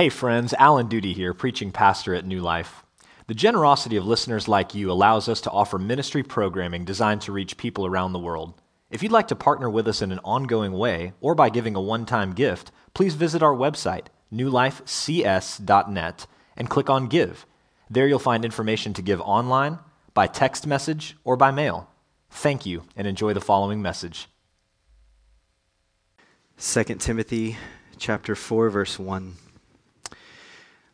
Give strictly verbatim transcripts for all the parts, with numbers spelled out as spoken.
Hey friends, Alan Duty here, preaching pastor at New Life. The generosity of listeners like you allows us to offer ministry programming designed to reach people around the world. If you'd like to partner with us in an ongoing way or by giving a one-time gift, please visit our website, new life c s dot net, and click on Give. There you'll find information to give online, by text message, or by mail. Thank you, and enjoy the following message. Second Timothy chapter four, verse one.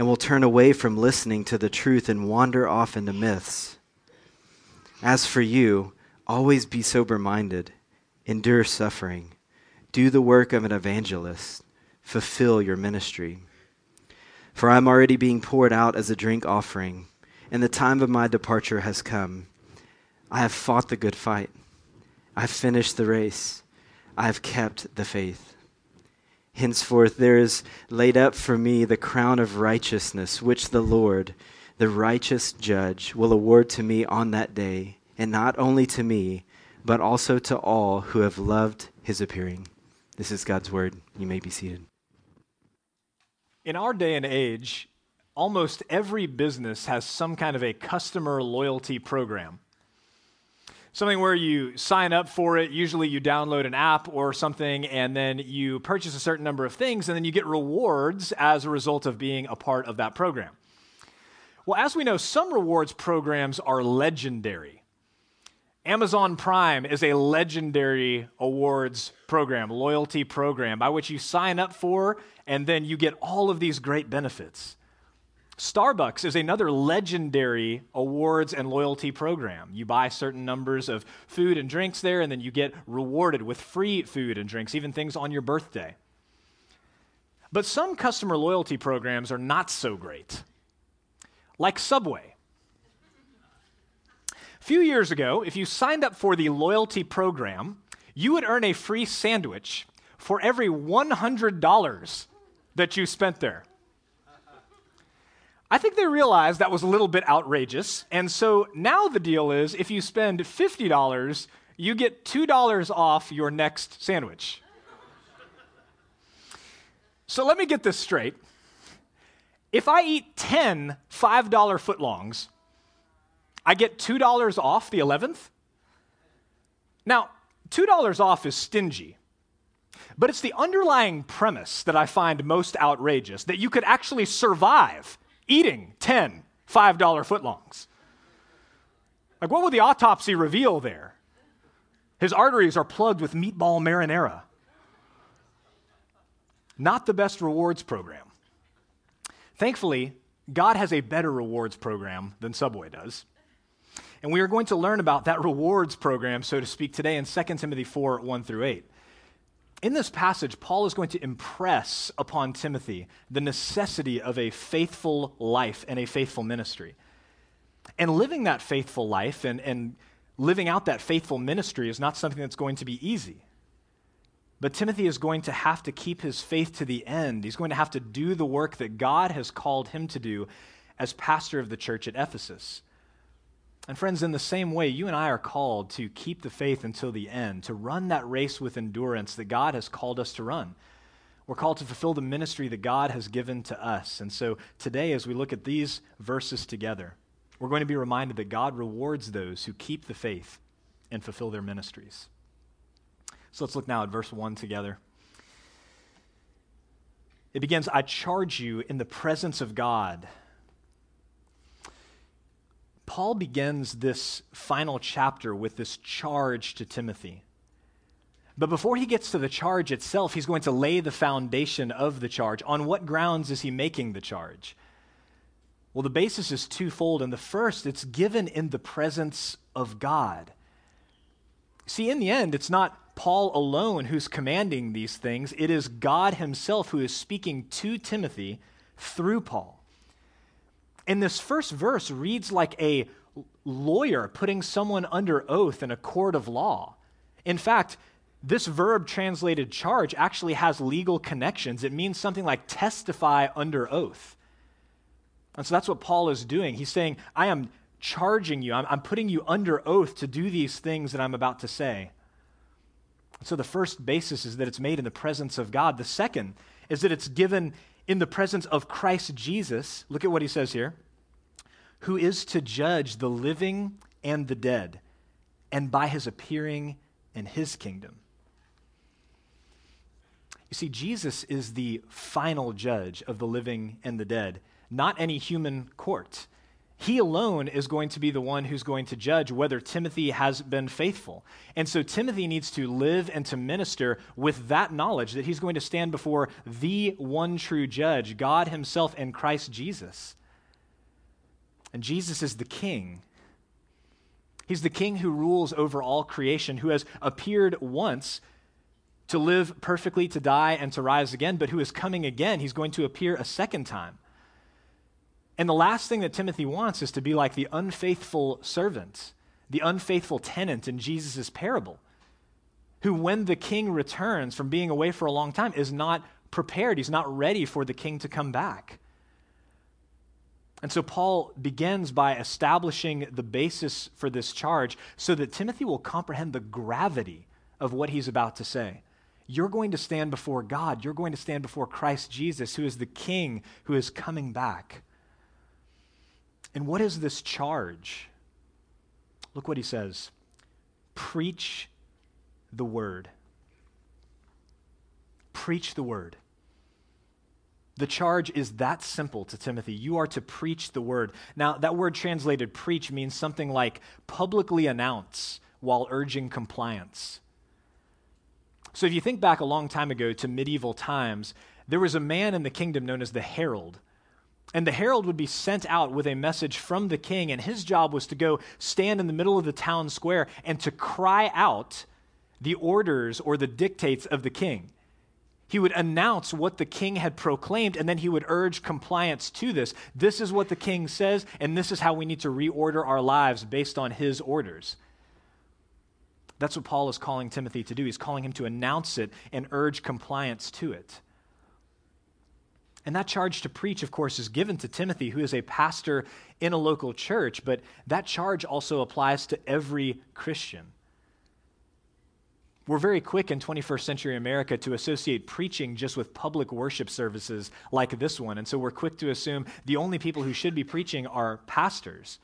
and will turn away from listening to the truth and wander off into myths. As for you, always be sober-minded, endure suffering, do the work of an evangelist, fulfill your ministry. For I am already being poured out as a drink offering, and the time of my departure has come. I have fought the good fight. I have finished the race. I have kept the faith. Henceforth there is laid up for me the crown of righteousness, which the Lord, the righteous judge, will award to me on that day, and not only to me, but also to all who have loved his appearing. This is God's word. You may be seated. In our day and age, almost every business has some kind of a customer loyalty program. Something where you sign up for it. Usually you download an app or something, and then you purchase a certain number of things, and then you get rewards as a result of being a part of that program. Well, as we know, some rewards programs are legendary. Amazon Prime is a legendary awards program, loyalty program, by which you sign up for, and then you get all of these great benefits. Starbucks is another legendary awards and loyalty program. You buy certain numbers of food and drinks there, and then you get rewarded with free food and drinks, even things on your birthday. But some customer loyalty programs are not so great, like Subway. A few years ago, if you signed up for the loyalty program, you would earn a free sandwich for every one hundred dollars that you spent there. I think they realized that was a little bit outrageous, and so now the deal is if you spend fifty dollars, you get two dollars off your next sandwich. So let me get this straight. If I eat ten five dollar footlongs, I get two dollars off the eleventh? Now, two dollars off is stingy, but it's the underlying premise that I find most outrageous, that you could actually survive eating ten five dollar footlongs. Like, what would the autopsy reveal there? His arteries are plugged with meatball marinara. Not the best rewards program. Thankfully, God has a better rewards program than Subway does. And we are going to learn about that rewards program, so to speak, today in Second Timothy four, one through eight. In this passage, Paul is going to impress upon Timothy the necessity of a faithful life and a faithful ministry. And living that faithful life and, and living out that faithful ministry is not something that's going to be easy. But Timothy is going to have to keep his faith to the end. He's going to have to do the work that God has called him to do as pastor of the church at Ephesus. And friends, in the same way, you and I are called to keep the faith until the end, to run that race with endurance that God has called us to run. We're called to fulfill the ministry that God has given to us. And so today, as we look at these verses together, we're going to be reminded that God rewards those who keep the faith and fulfill their ministries. So let's look now at verse one together. It begins, I charge you in the presence of God. Paul begins this final chapter with this charge to Timothy. But before he gets to the charge itself, he's going to lay the foundation of the charge. On what grounds is he making the charge? Well, the basis is twofold. And the first, it's given in the presence of God. See, in the end, it's not Paul alone who's commanding these things. It is God himself who is speaking to Timothy through Paul. And this first verse reads like a lawyer putting someone under oath in a court of law. In fact, this verb translated charge actually has legal connections. It means something like testify under oath. And so that's what Paul is doing. He's saying, I am charging you. I'm, I'm putting you under oath to do these things that I'm about to say. So the first basis is that it's made in the presence of God. The second is that it's given in the presence of Christ Jesus. Look at what he says here. Who is to judge the living and the dead, and by his appearing in his kingdom. You see, Jesus is the final judge of the living and the dead, not any human court. He alone is going to be the one who's going to judge whether Timothy has been faithful. And so Timothy needs to live and to minister with that knowledge that he's going to stand before the one true judge, God himself and Christ Jesus. And Jesus is the king. He's the king who rules over all creation, who has appeared once to live perfectly, to die, and to rise again, but who is coming again. He's going to appear a second time. And the last thing that Timothy wants is to be like the unfaithful servant, the unfaithful tenant in Jesus' parable, who when the king returns from being away for a long time is not prepared. He's not ready for the king to come back. And so Paul begins by establishing the basis for this charge so that Timothy will comprehend the gravity of what he's about to say. You're going to stand before God. You're going to stand before Christ Jesus, who is the king, who is coming back. And what is this charge? Look what he says. Preach the word. Preach the word. The charge is that simple to Timothy. You are to preach the word. Now, that word translated preach means something like publicly announce while urging compliance. So if you think back a long time ago to medieval times, there was a man in the kingdom known as the herald. And the herald would be sent out with a message from the king, and his job was to go stand in the middle of the town square and to cry out the orders or the dictates of the king. He would announce what the king had proclaimed, and then he would urge compliance to this. This is what the king says, and this is how we need to reorder our lives based on his orders. That's what Paul is calling Timothy to do. He's calling him to announce it and urge compliance to it. And that charge to preach, of course, is given to Timothy, who is a pastor in a local church, but that charge also applies to every Christian. We're very quick in twenty-first century America to associate preaching just with public worship services like this one, and so we're quick to assume the only people who should be preaching are pastors.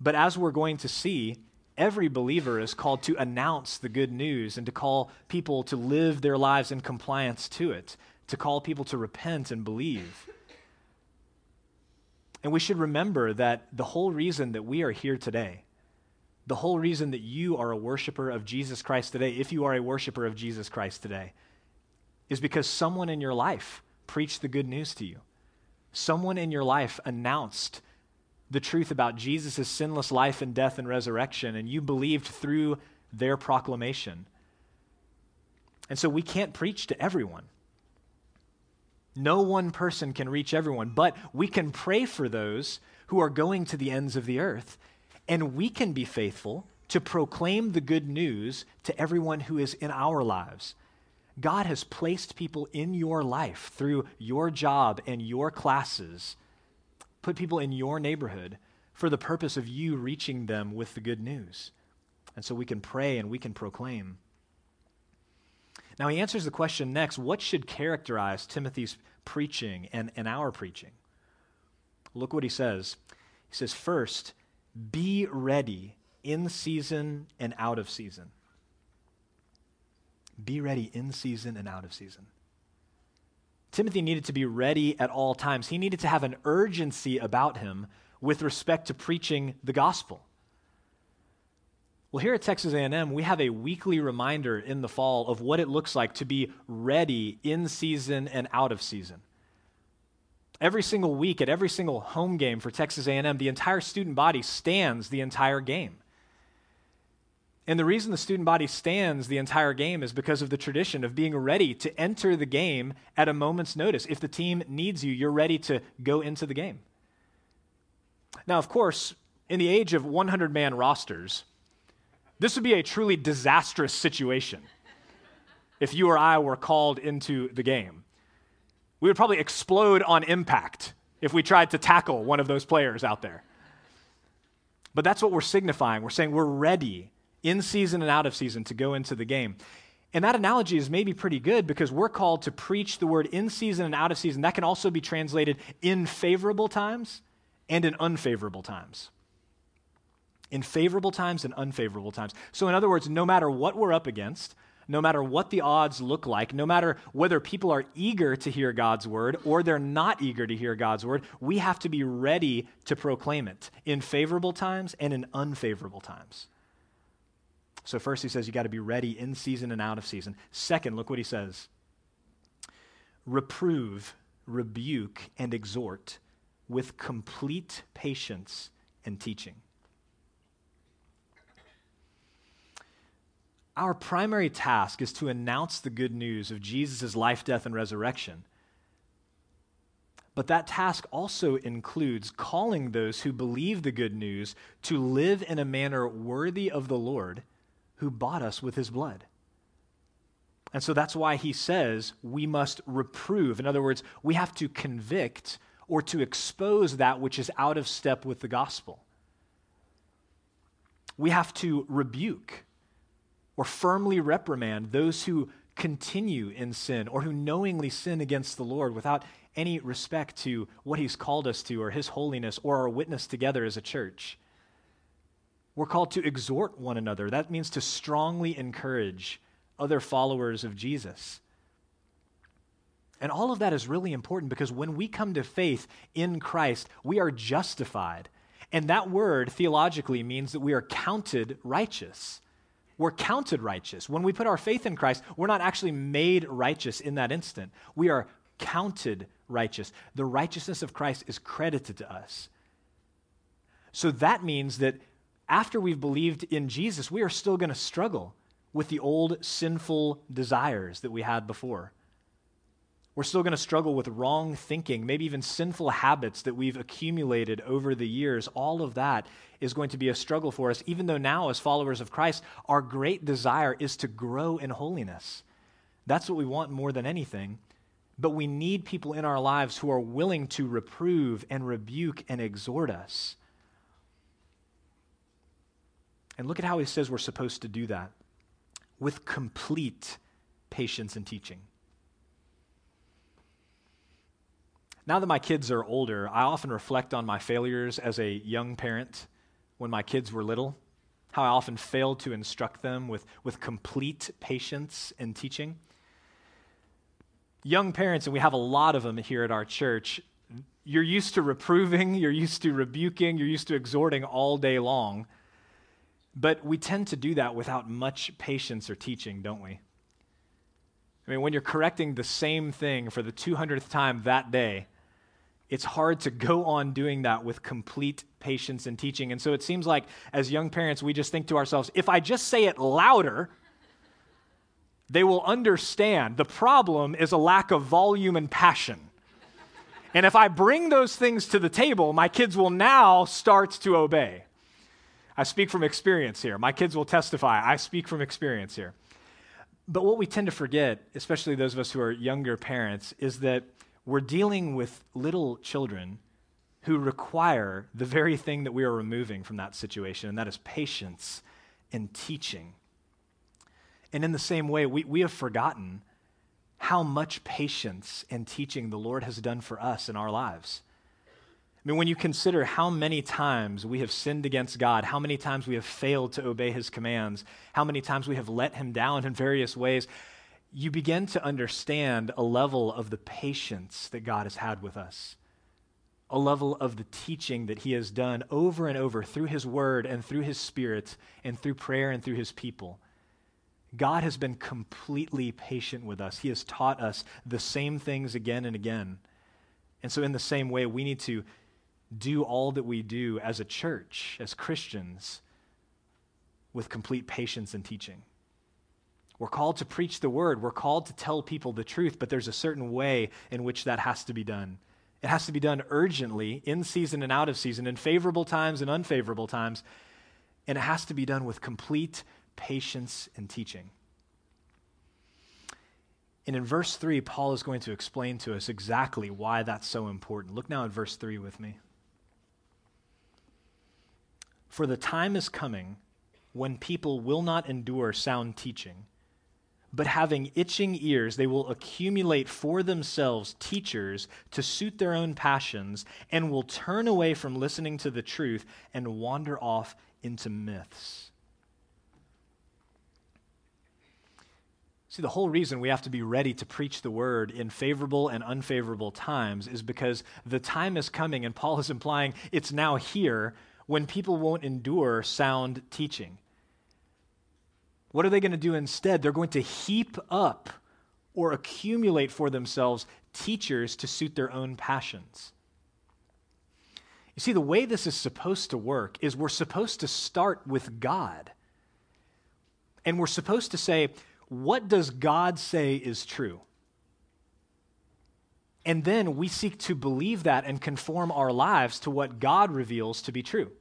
But as we're going to see, every believer is called to announce the good news and to call people to live their lives in compliance to it, to call people to repent and believe. And we should remember that the whole reason that we are here today, the whole reason that you are a worshiper of Jesus Christ today, if you are a worshiper of Jesus Christ today, is because someone in your life preached the good news to you. Someone in your life announced the truth about Jesus' sinless life and death and resurrection, and you believed through their proclamation. And so we can't preach to everyone. No one person can reach everyone, but we can pray for those who are going to the ends of the earth, and we can be faithful to proclaim the good news to everyone who is in our lives. God has placed people in your life through your job and your classes, put people in your neighborhood for the purpose of you reaching them with the good news. And so we can pray and we can proclaim. Now, he answers the question next, what should characterize Timothy's preaching and, and our preaching? Look what he says. He says, first, be ready in season and out of season. Be ready in season and out of season. Timothy needed to be ready at all times. He needed to have an urgency about him with respect to preaching the gospel. Well, here at Texas A and M, we have a weekly reminder in the fall of what it looks like to be ready in season and out of season. Every single week at every single home game for Texas A and M, the entire student body stands the entire game. And the reason the student body stands the entire game is because of the tradition of being ready to enter the game at a moment's notice. If the team needs you, you're ready to go into the game. Now, of course, in the age of hundred-man rosters, this would be a truly disastrous situation if you or I were called into the game. We would probably explode on impact if we tried to tackle one of those players out there. But that's what we're signifying. We're saying we're ready in season and out of season to go into the game. And that analogy is maybe pretty good because we're called to preach the word in season and out of season. That can also be translated in favorable times and in unfavorable times. In favorable times and unfavorable times. So in other words, no matter what we're up against, no matter what the odds look like, no matter whether people are eager to hear God's word or they're not eager to hear God's word, we have to be ready to proclaim it in favorable times and in unfavorable times. So first he says you got to be ready in season and out of season. Second, look what he says. Reprove, rebuke, and exhort with complete patience and teaching. Our primary task is to announce the good news of Jesus' life, death, and resurrection. But that task also includes calling those who believe the good news to live in a manner worthy of the Lord who bought us with his blood. And so that's why he says we must reprove. In other words, we have to convict or to expose that which is out of step with the gospel. We have to rebuke or firmly reprimand those who continue in sin or who knowingly sin against the Lord without any respect to what he's called us to or his holiness or our witness together as a church. We're called to exhort one another. That means to strongly encourage other followers of Jesus. And all of that is really important because when we come to faith in Christ, we are justified. And that word theologically means that we are counted righteous. We're counted righteous. When we put our faith in Christ, we're not actually made righteous in that instant. We are counted righteous. The righteousness of Christ is credited to us. So that means that after we've believed in Jesus, we are still going to struggle with the old sinful desires that we had before. We're still going to struggle with wrong thinking, maybe even sinful habits that we've accumulated over the years. All of that is going to be a struggle for us, even though now as followers of Christ, our great desire is to grow in holiness. That's what we want more than anything. But we need people in our lives who are willing to reprove and rebuke and exhort us. And look at how he says we're supposed to do that with complete patience and teaching. Now that my kids are older, I often reflect on my failures as a young parent when my kids were little, how I often failed to instruct them with, with complete patience and teaching. Young parents, and we have a lot of them here at our church, you're used to reproving, you're used to rebuking, you're used to exhorting all day long, but we tend to do that without much patience or teaching, don't we? I mean, when you're correcting the same thing for the two hundredth time that day, it's hard to go on doing that with complete patience and teaching. And so it seems like as young parents, we just think to ourselves, if I just say it louder, they will understand. The problem is a lack of volume and passion. And if I bring those things to the table, my kids will now start to obey. I speak from experience here. My kids will testify. I speak from experience here. But what we tend to forget, especially those of us who are younger parents, is that we're dealing with little children who require the very thing that we are removing from that situation, and that is patience and teaching. And in the same way, we, we have forgotten how much patience and teaching the Lord has done for us in our lives. I mean, when you consider how many times we have sinned against God, how many times we have failed to obey his commands, how many times we have let him down in various ways, you begin to understand a level of the patience that God has had with us, a level of the teaching that he has done over and over through his word and through his spirit and through prayer and through his people. God has been completely patient with us. He has taught us the same things again and again. And so in the same way, we need to do all that we do as a church, as Christians, with complete patience and teaching. We're called to preach the word. We're called to tell people the truth, but there's a certain way in which that has to be done. It has to be done urgently, in season and out of season, in favorable times and unfavorable times, and it has to be done with complete patience and teaching. And in verse three, Paul is going to explain to us exactly why that's so important. Look now at verse three with me. For the time is coming when people will not endure sound teaching, but having itching ears, they will accumulate for themselves teachers to suit their own passions and will turn away from listening to the truth and wander off into myths. See, the whole reason we have to be ready to preach the word in favorable and unfavorable times is because the time is coming, and Paul is implying it's now here, when people won't endure sound teaching. What are they going to do instead? They're going to heap up or accumulate for themselves teachers to suit their own passions. You see, the way this is supposed to work is we're supposed to start with God. And we're supposed to say, what does God say is true? And then we seek to believe that and conform our lives to what God reveals to be true.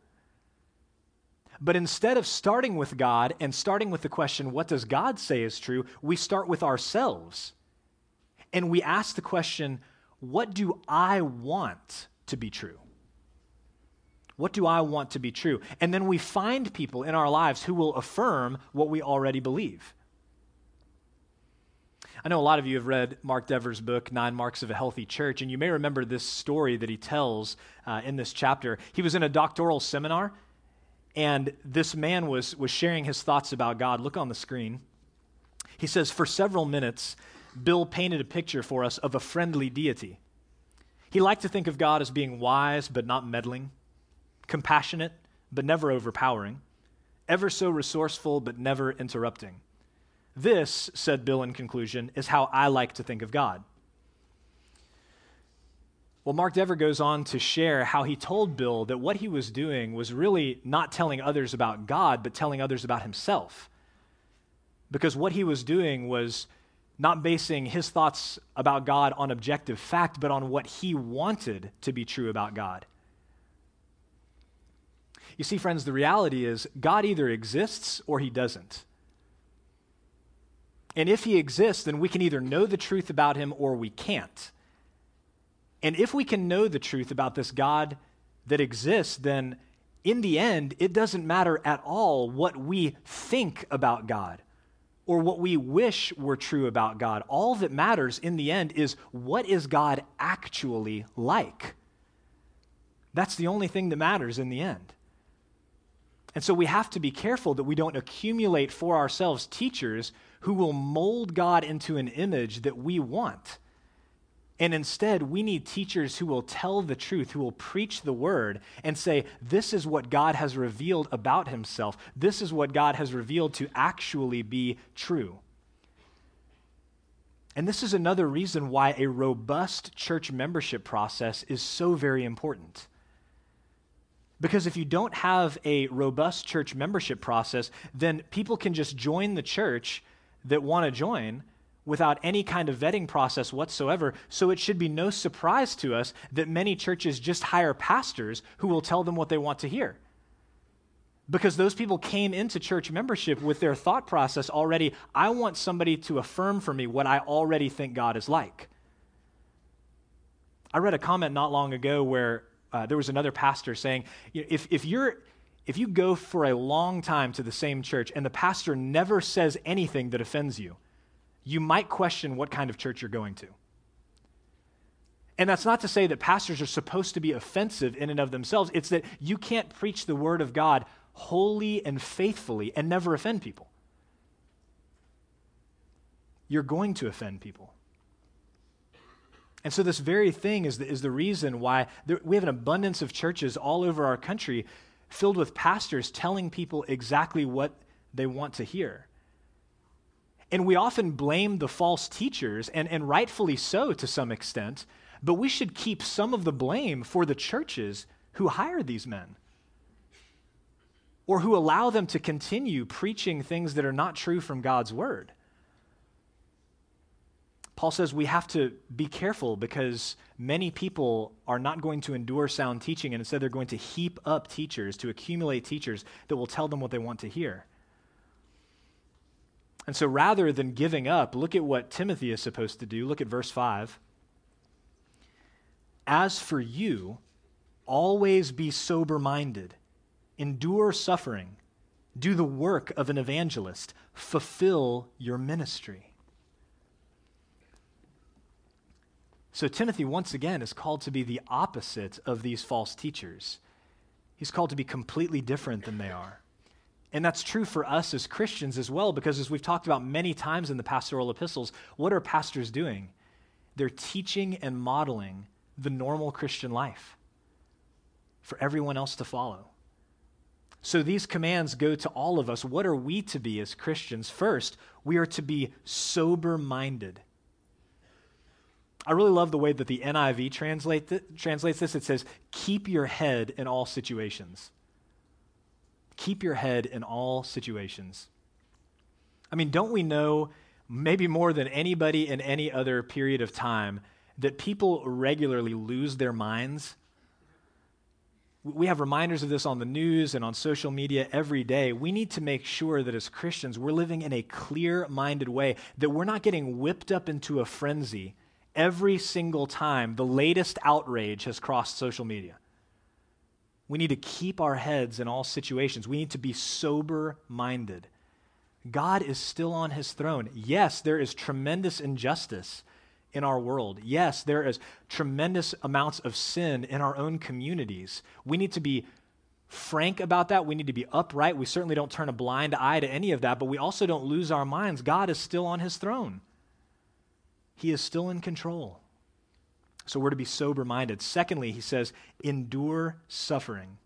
But instead of starting with God and starting with the question, what does God say is true, we start with ourselves. And we ask the question, what do I want to be true? What do I want to be true? And then we find people in our lives who will affirm what we already believe. I know a lot of you have read Mark Dever's book, Nine Marks of a Healthy Church, and you may remember this story that he tells uh, in this chapter. He was in a doctoral seminar, and this man was, was sharing his thoughts about God. Look on the screen. He says, for several minutes, Bill painted a picture for us of a friendly deity. He liked to think of God as being wise but not meddling, compassionate but never overpowering, ever so resourceful but never interrupting. This, said Bill in conclusion, is how I like to think of God. Well, Mark Dever goes on to share how he told Bill that what he was doing was really not telling others about God, but telling others about himself. Because what he was doing was not basing his thoughts about God on objective fact, but on what he wanted to be true about God. You see, friends, the reality is God either exists or he doesn't. And if he exists, then we can either know the truth about him or we can't. And if we can know the truth about this God that exists, then in the end, it doesn't matter at all what we think about God or what we wish were true about God. All that matters in the end is, what is God actually like? That's the only thing that matters in the end. And so we have to be careful that we don't accumulate for ourselves teachers who will mold God into an image that we want. And instead, we need teachers who will tell the truth, who will preach the word and say, this is what God has revealed about himself. This is what God has revealed to actually be true. And this is another reason why a robust church membership process is so very important. Because if you don't have a robust church membership process, then people can just join the church that want to join without any kind of vetting process whatsoever. So it should be no surprise to us that many churches just hire pastors who will tell them what they want to hear. Because those people came into church membership with their thought process already, I want somebody to affirm for me what I already think God is like. I read a comment not long ago where uh, there was another pastor saying, if, if you're, if you go for a long time to the same church and the pastor never says anything that offends you, you might question what kind of church you're going to. And that's not to say that pastors are supposed to be offensive in and of themselves. It's that you can't preach the word of God wholly and faithfully and never offend people. You're going to offend people. And so this very thing is the, is the reason why there, we have an abundance of churches all over our country filled with pastors telling people exactly what they want to hear. And we often blame the false teachers, and, and rightfully so to some extent, but we should keep some of the blame for the churches who hire these men. or who allow them to continue preaching things that are not true from God's word. Paul says we have to be careful because many people are not going to endure sound teaching, and instead they're going to heap up teachers, to accumulate teachers that will tell them what they want to hear. And so rather than giving up, look at what Timothy is supposed to do. Look at verse five. As for you, always be sober-minded, endure suffering, do the work of an evangelist, fulfill your ministry. So Timothy, once again, is called to be the opposite of these false teachers. He's called to be completely different than they are. And that's true for us as Christians as well, because as we've talked about many times in the pastoral epistles, what are pastors doing? They're teaching and modeling the normal Christian life for everyone else to follow. So these commands go to all of us. What are we to be as Christians? First, we are to be sober-minded. I really love the way that the N I V translate th- translates this. It says, keep your head in all situations. Keep your head in all situations. I mean, don't we know, maybe more than anybody in any other period of time, that people regularly lose their minds? We have reminders of this on the news and on social media every day. We need to make sure that as Christians, we're living in a clear-minded way, that we're not getting whipped up into a frenzy every single time the latest outrage has crossed social media. We need to keep our heads in all situations. We need to be sober-minded. God is still on his throne. Yes, there is tremendous injustice in our world. Yes, there is tremendous amounts of sin in our own communities. We need to be frank about that. We need to be upright. We certainly don't turn a blind eye to any of that, but we also don't lose our minds. God is still on his throne. He is still in control. So we're to be sober-minded. Secondly, he says, endure suffering.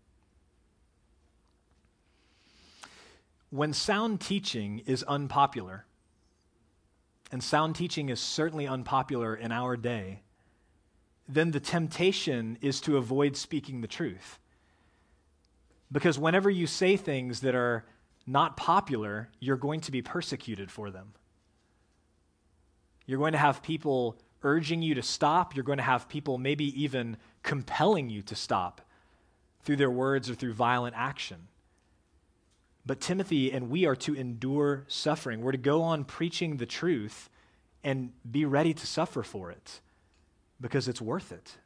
When sound teaching is unpopular, and sound teaching is certainly unpopular in our day, then the temptation is to avoid speaking the truth. Because whenever you say things that are not popular, you're going to be persecuted for them. You're going to have people urging you to stop. You're going to have people maybe even compelling you to stop through their words or through violent action. But Timothy and we are to endure suffering. We're to go on preaching the truth and be ready to suffer for it because it's worth it.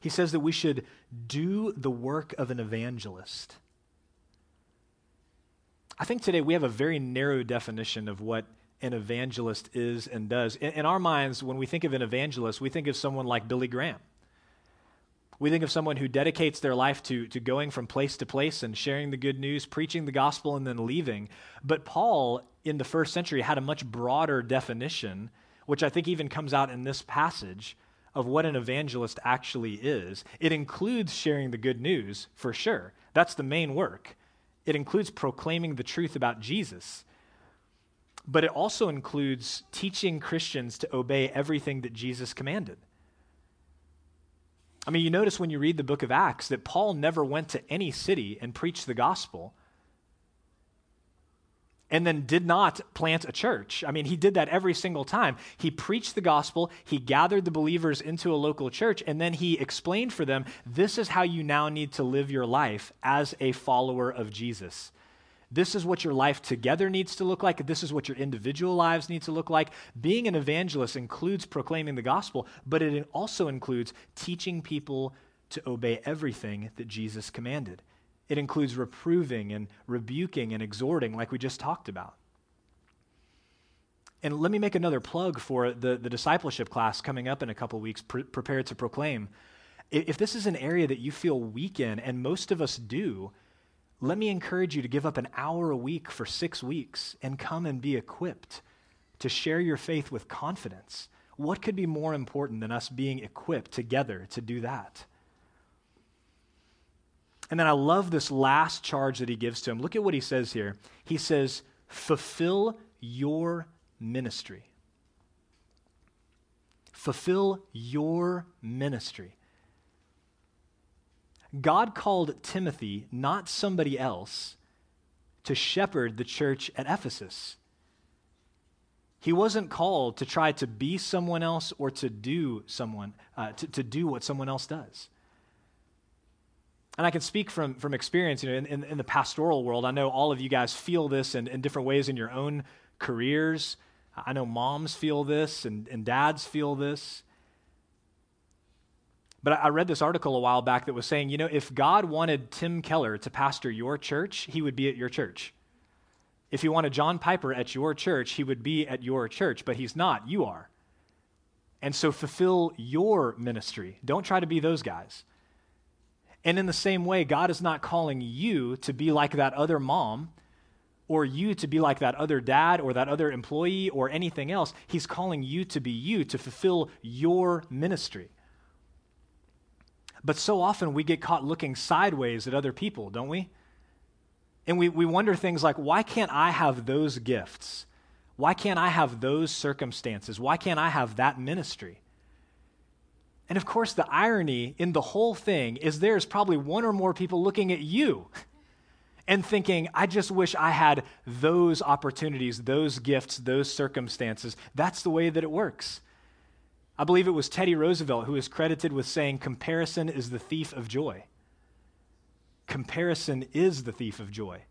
He says that we should do the work of an evangelist. I think today we have a very narrow definition of what an evangelist is and does. In, in our minds, when we think of an evangelist, we think of someone like Billy Graham. We think of someone who dedicates their life to, to going from place to place and sharing the good news, preaching the gospel, and then leaving. But Paul, in the first century, had a much broader definition, which I think even comes out in this passage, of what an evangelist actually is. It includes sharing the good news, for sure. That's the main work. It includes proclaiming the truth about Jesus. But it also includes teaching Christians to obey everything that Jesus commanded. I mean, you notice when you read the book of Acts that Paul never went to any city and preached the gospel and then did not plant a church. I mean, he did that every single time. He preached the gospel, he gathered the believers into a local church, and then he explained for them, this is how you now need to live your life as a follower of Jesus. This is what your life together needs to look like. This is what your individual lives need to look like. Being an evangelist includes proclaiming the gospel, but it also includes teaching people to obey everything that Jesus commanded. It includes reproving and rebuking and exhorting like we just talked about. And let me make another plug for the, the discipleship class coming up in a couple weeks, pre- Prepared to Proclaim. If this is an area that you feel weak in, and most of us do, let me encourage you to give up an hour a week for six weeks and come and be equipped to share your faith with confidence. What could be more important than us being equipped together to do that? And then I love this last charge that he gives to him. Look at what he says here. He says, fulfill your ministry. Fulfill your ministry. God called Timothy, not somebody else, to shepherd the church at Ephesus. He wasn't called to try to be someone else or to do someone uh, to, to do what someone else does. And I can speak from, from experience, you know, in, in, in the pastoral world. I know all of you guys feel this in, in different ways in your own careers. I know moms feel this and, and dads feel this. But I read this article a while back that was saying, you know, if God wanted Tim Keller to pastor your church, he would be at your church. If you wanted John Piper at your church, he would be at your church, but he's not, you are. And so fulfill your ministry. Don't try to be those guys. And in the same way, God is not calling you to be like that other mom or you to be like that other dad or that other employee or anything else. He's calling you to be you, to fulfill your ministry. But so often we get caught looking sideways at other people, don't we? And we, we wonder things like, why can't I have those gifts? Why can't I have those circumstances? Why can't I have that ministry? And of course, the irony in the whole thing is there's probably one or more people looking at you and thinking, I just wish I had those opportunities, those gifts, those circumstances. That's the way that it works. I believe it was Teddy Roosevelt who is credited with saying, comparison is the thief of joy. Comparison is the thief of joy.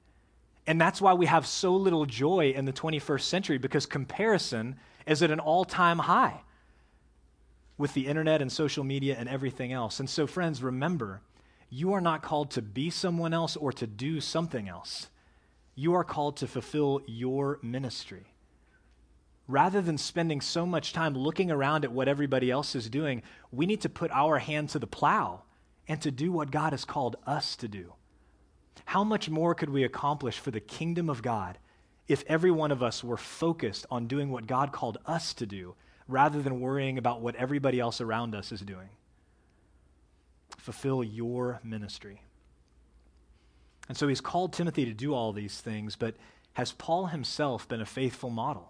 And that's why we have so little joy in the twenty-first century, because comparison is at an all-time high with the internet and social media and everything else. And so, friends, remember, you are not called to be someone else or to do something else. You are called to fulfill your ministry. Rather than spending so much time looking around at what everybody else is doing, we need to put our hand to the plow and to do what God has called us to do. How much more could we accomplish for the kingdom of God if every one of us were focused on doing what God called us to do rather than worrying about what everybody else around us is doing? Fulfill your ministry. And so he's called Timothy to do all these things, but has Paul himself been a faithful model?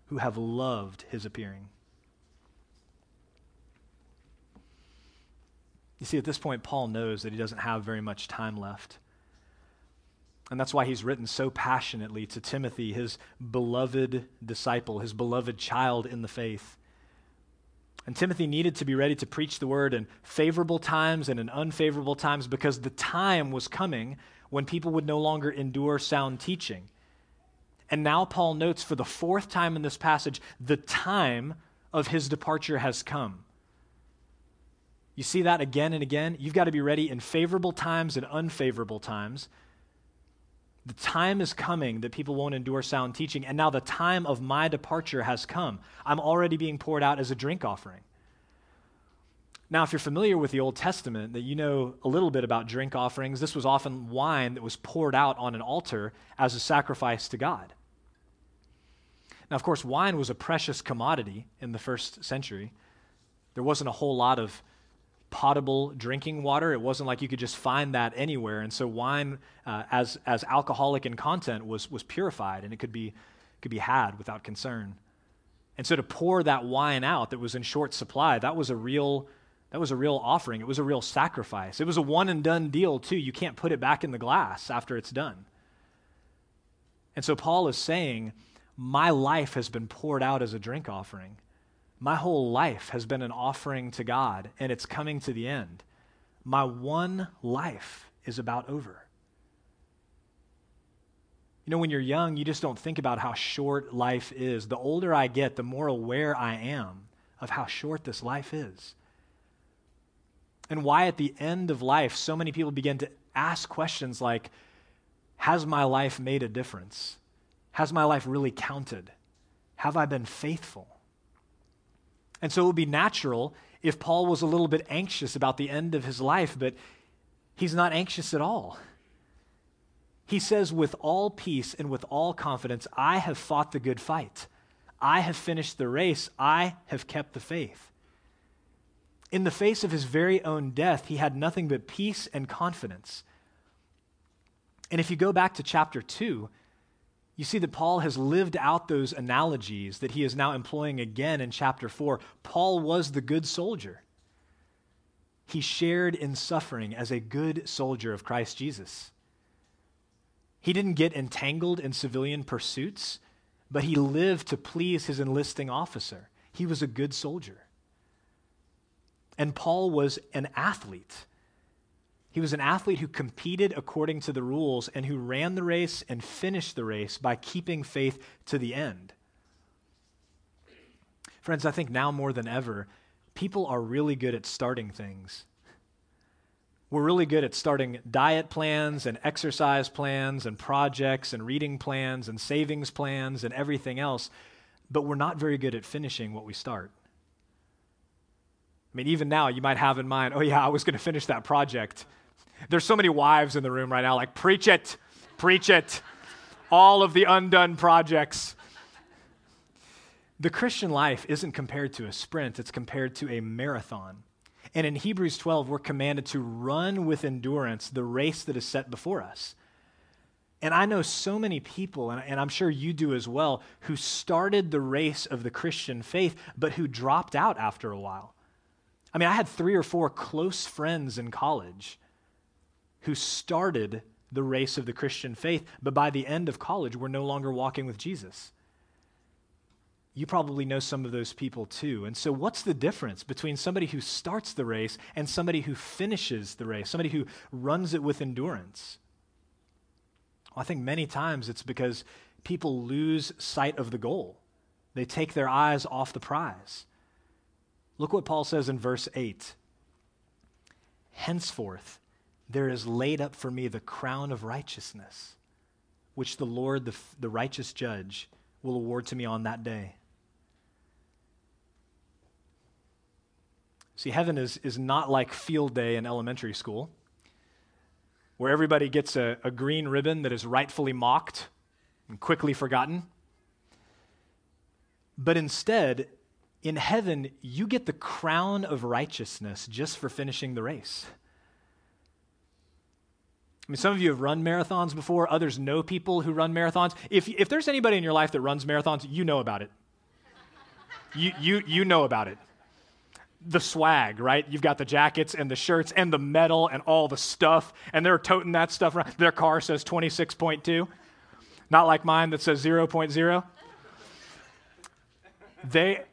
who have loved his appearing. You see, at this point, Paul knows that he doesn't have very much time left. And that's why he's written so passionately to Timothy, his beloved disciple, his beloved child in the faith. And Timothy needed to be ready to preach the word in favorable times and in unfavorable times, because the time was coming when people would no longer endure sound teaching. And now Paul notes for the fourth time in this passage, the time of his departure has come. You see that again and again. You've got to be ready in favorable times and unfavorable times. The time is coming that people won't endure sound teaching, and now the time of my departure has come. I'm already being poured out as a drink offering. Now, if you're familiar with the Old Testament, that you know a little bit about drink offerings, this was often wine that was poured out on an altar as a sacrifice to God. Now, of course, wine was a precious commodity in the first century. There wasn't a whole lot of potable drinking water. It wasn't like you could just find that anywhere. And so wine, uh, as as alcoholic in content, was was purified, and it could be could be had without concern. And so to pour that wine out that was in short supply, that was a real that was a real offering. It was a real sacrifice. It was a one and done deal too. You can't put it back in the glass after it's done. And so Paul is saying, my life has been poured out as a drink offering. My whole life has been an offering to God, and it's coming to the end. My one life is about over. You know, when you're young, you just don't think about how short life is. The older I get, the more aware I am of how short this life is. And why at the end of life, so many people begin to ask questions like, has my life made a difference? Has my life really counted? Have I been faithful? And so it would be natural if Paul was a little bit anxious about the end of his life, but He's not anxious at all. He says, with all peace and with all confidence, I have fought the good fight. I have finished the race. I have kept the faith. In the face of his very own death, he had nothing but peace and confidence. And if you go back to chapter two, you see that Paul has lived out those analogies that he is now employing again in chapter four. Paul was the good soldier. He shared in suffering as a good soldier of Christ Jesus. He didn't get entangled in civilian pursuits, but he lived to please his enlisting officer. He was a good soldier. And Paul was an athlete. He was an athlete who competed according to the rules and who ran the race and finished the race by keeping faith to the end. Friends, I think now more than ever, people are really good at starting things. We're really good at starting diet plans and exercise plans and projects and reading plans and savings plans and everything else, but we're not very good at finishing what we start. I mean, even now you might have in mind, oh yeah, I was going to finish that project. There's so many wives in the room right now, like, preach it, preach it, all of the undone projects. The Christian life isn't compared to a sprint, it's compared to a marathon. And in Hebrews twelve, we're commanded to run with endurance the race that is set before us. And I know so many people, and I'm sure you do as well, who started the race of the Christian faith, but who dropped out after a while. I mean, I had three or four close friends in college who started the race of the Christian faith, but by the end of college, were no longer walking with Jesus. You probably know some of those people too. And so what's the difference between somebody who starts the race and somebody who finishes the race, somebody who runs it with endurance? Well, I think many times it's because people lose sight of the goal. They take their eyes off the prize. Look what Paul says in verse eight. Henceforth, there is laid up for me the crown of righteousness, which the Lord, the, the righteous judge, will award to me on that day. See, heaven is, is not like field day in elementary school, where everybody gets a, a green ribbon that is rightfully mocked and quickly forgotten. But instead, in heaven, you get the crown of righteousness just for finishing the race. I mean, some of you have run marathons before. Others know people who run marathons. If if there's anybody in your life that runs marathons, you know about it. You you you know about it. The swag, right? You've got the jackets and the shirts and the medal and all the stuff, and they're toting that stuff around. Their car says twenty-six point two, not like mine that says zero point zero. They...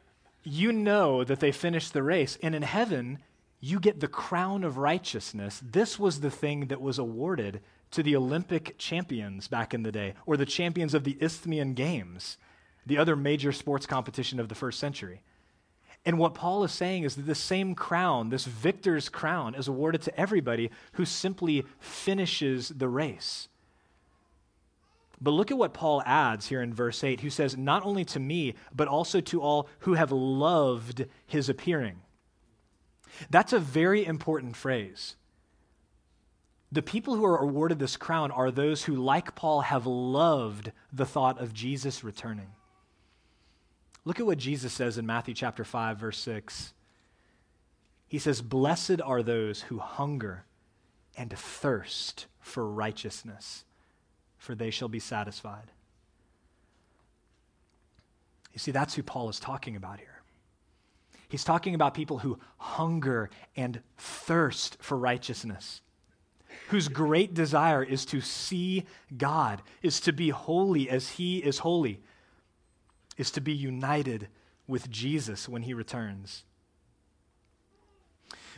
You know that they finished the race, and in heaven, you get the crown of righteousness. This was the thing that was awarded to the Olympic champions back in the day, or the champions of the Isthmian Games, the other major sports competition of the first century. And what Paul is saying is that the same crown, this victor's crown, is awarded to everybody who simply finishes the race. But look at what Paul adds here in verse eight, who says, not only to me, but also to all who have loved his appearing. That's a very important phrase. The people who are awarded this crown are those who, like Paul, have loved the thought of Jesus returning. Look at what Jesus says in Matthew chapter five, verse six. He says, blessed are those who hunger and thirst for righteousness, for they shall be satisfied. You see, that's who Paul is talking about here. He's talking about people who hunger and thirst for righteousness, whose great desire is to see God, is to be holy as he is holy, is to be united with Jesus when he returns.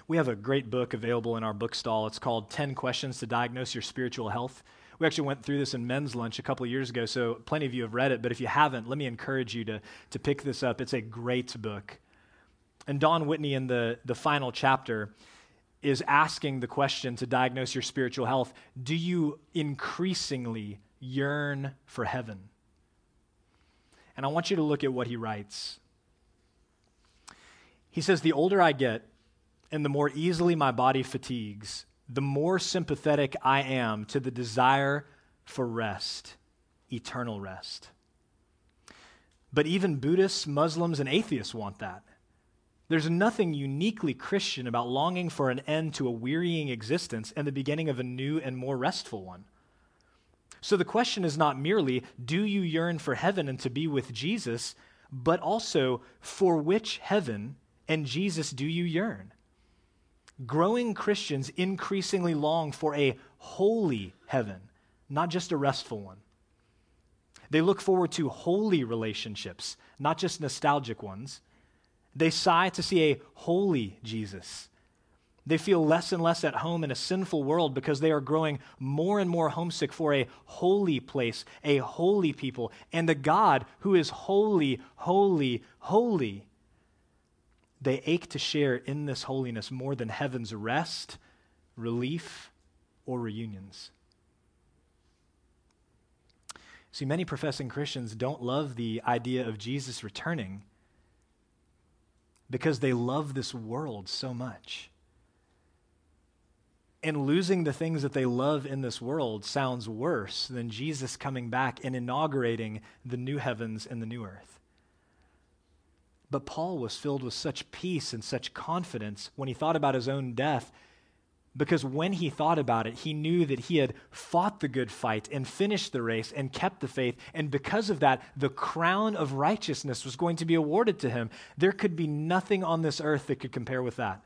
We have a great book available in our bookstall. It's called ten Questions to Diagnose Your Spiritual Health. We actually went through this in men's lunch a couple of years ago, so plenty of you have read it, but if you haven't, let me encourage you to, to pick this up. It's a great book. And Don Whitney in the, the final chapter is asking the question to diagnose your spiritual health, do you increasingly yearn for heaven? And I want you to look at what he writes. He says, the older I get and the more easily my body fatigues, the more sympathetic I am to the desire for rest, eternal rest. But even Buddhists, Muslims, and atheists want that. There's nothing uniquely Christian about longing for an end to a wearying existence and the beginning of a new and more restful one. So the question is not merely, do you yearn for heaven and to be with Jesus, but also, for which heaven and Jesus do you yearn? Growing Christians increasingly long for a holy heaven, not just a restful one. They look forward to holy relationships, not just nostalgic ones. They sigh to see a holy Jesus. They feel less and less at home in a sinful world because they are growing more and more homesick for a holy place, a holy people, and a God who is holy, holy, holy. They ache to share in this holiness more than heaven's rest, relief, or reunions. See, many professing Christians don't love the idea of Jesus returning because they love this world so much. And losing the things that they love in this world sounds worse than Jesus coming back and inaugurating the new heavens and the new earth. But Paul was filled with such peace and such confidence when he thought about his own death, because when he thought about it, he knew that he had fought the good fight and finished the race and kept the faith. And because of that, the crown of righteousness was going to be awarded to him. There could be nothing on this earth that could compare with that.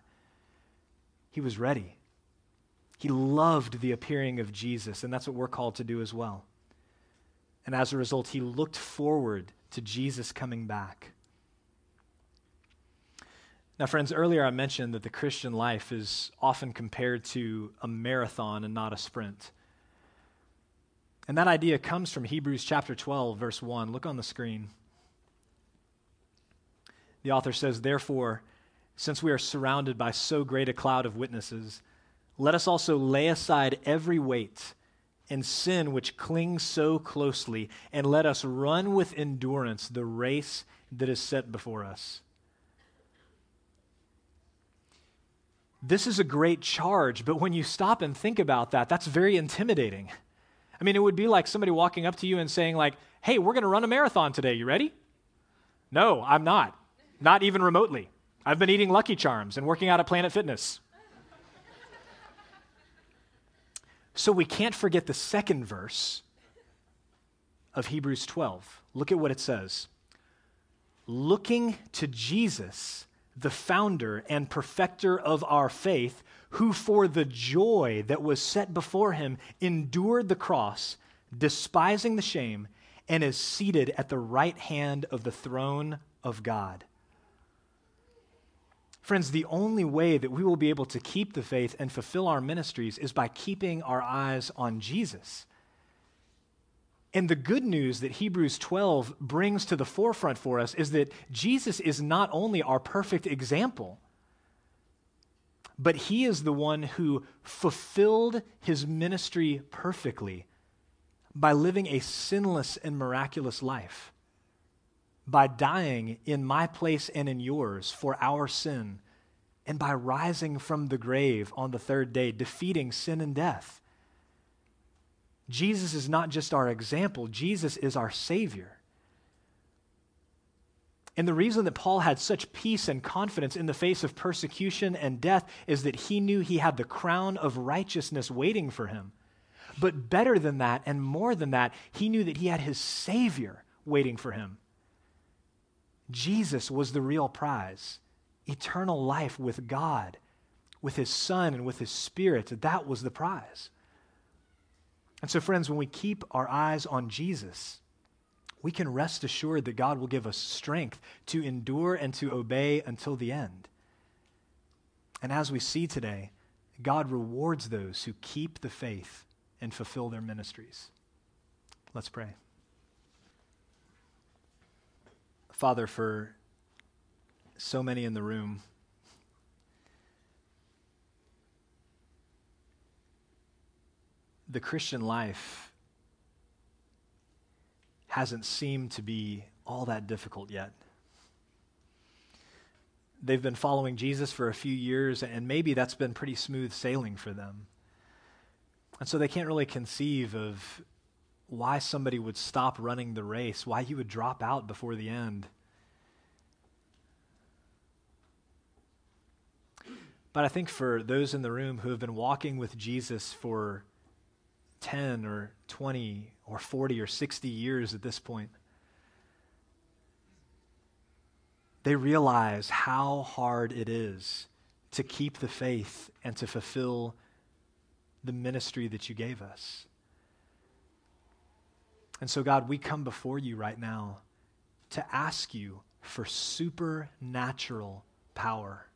He was ready. He loved the appearing of Jesus, and that's what we're called to do as well. And as a result, he looked forward to Jesus coming back. Now, friends, earlier I mentioned that the Christian life is often compared to a marathon and not a sprint. And that idea comes from Hebrews chapter twelve, verse one. Look on the screen. The author says, "Therefore, since we are surrounded by so great a cloud of witnesses, let us also lay aside every weight and sin which clings so closely, and let us run with endurance the race that is set before us." This is a great charge, but when you stop and think about that, that's very intimidating. I mean, it would be like somebody walking up to you and saying like, "Hey, we're going to run a marathon today. You ready?" "No, I'm not. Not even remotely. I've been eating Lucky Charms and working out at Planet Fitness." So we can't forget the second verse of Hebrews twelve. Look at what it says. "Looking to Jesus, the founder and perfecter of our faith, who for the joy that was set before him endured the cross, despising the shame, and is seated at the right hand of the throne of God." Friends, the only way that we will be able to keep the faith and fulfill our ministries is by keeping our eyes on Jesus. And the good news that Hebrews twelve brings to the forefront for us is that Jesus is not only our perfect example, but he is the one who fulfilled his ministry perfectly by living a sinless and miraculous life, by dying in my place and in yours for our sin, and by rising from the grave on the third day, defeating sin and death. Jesus is not just our example, Jesus is our Savior. And the reason that Paul had such peace and confidence in the face of persecution and death is that he knew he had the crown of righteousness waiting for him. But better than that, and more than that, he knew that he had his Savior waiting for him. Jesus was the real prize, eternal life with God, with his Son, and with his Spirit. That was the prize. And so, friends, when we keep our eyes on Jesus, we can rest assured that God will give us strength to endure and to obey until the end. And as we see today, God rewards those who keep the faith and fulfill their ministries. Let's pray. Father, for so many in the room, the Christian life hasn't seemed to be all that difficult yet. They've been following Jesus for a few years, and maybe that's been pretty smooth sailing for them. And so they can't really conceive of why somebody would stop running the race, why you would drop out before the end. But I think for those in the room who have been walking with Jesus for ten or twenty or forty or sixty years at this point, they realize how hard it is to keep the faith and to fulfill the ministry that you gave us. And so, God, we come before you right now to ask you for supernatural power,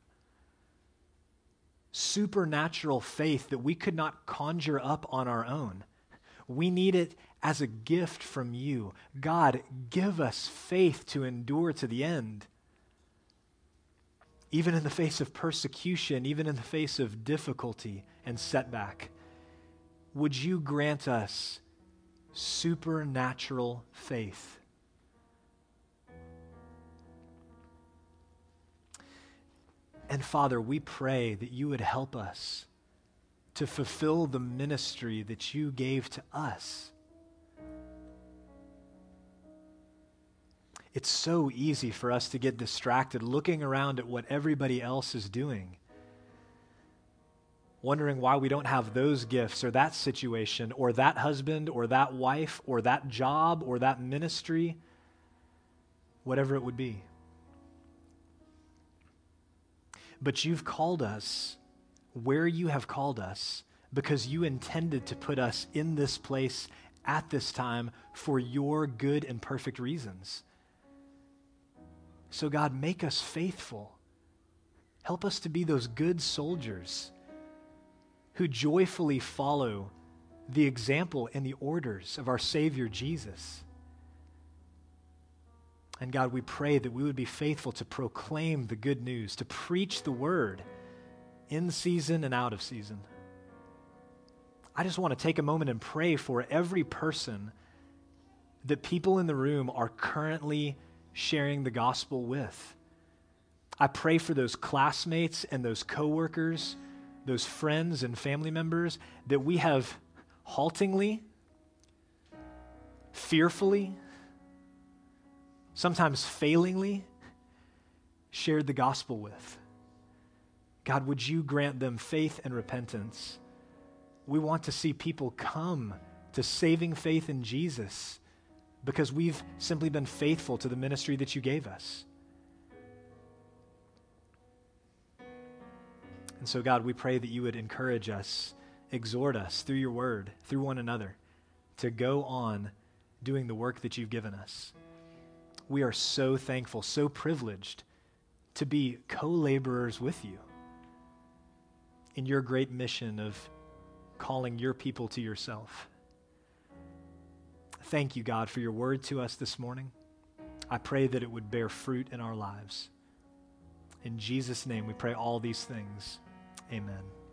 supernatural faith that we could not conjure up on our own. We need it as a gift from you. God, give us faith to endure to the end, even in the face of persecution, even in the face of difficulty and setback. Would you grant us supernatural faith? And Father, we pray that you would help us to fulfill the ministry that you gave to us. It's so easy for us to get distracted looking around at what everybody else is doing, wondering why we don't have those gifts or that situation or that husband or that wife or that job or that ministry, whatever it would be. But you've called us where you have called us because you intended to put us in this place at this time for your good and perfect reasons. So God, make us faithful. Help us to be those good soldiers who joyfully follow the example and the orders of our Savior Jesus. And God, we pray that we would be faithful to proclaim the good news, to preach the word in season and out of season. I just want to take a moment and pray for every person that people in the room are currently sharing the gospel with. I pray for those classmates and those coworkers, those friends and family members that we have haltingly, fearfully, sometimes failingly shared the gospel with. God, would you grant them faith and repentance? We want to see people come to saving faith in Jesus because we've simply been faithful to the ministry that you gave us. And so, God, we pray that you would encourage us, exhort us through your word, through one another, to go on doing the work that you've given us. We are so thankful, so privileged to be co-laborers with you in your great mission of calling your people to yourself. Thank you, God, for your word to us this morning. I pray that it would bear fruit in our lives. In Jesus' name, we pray all these things. Amen.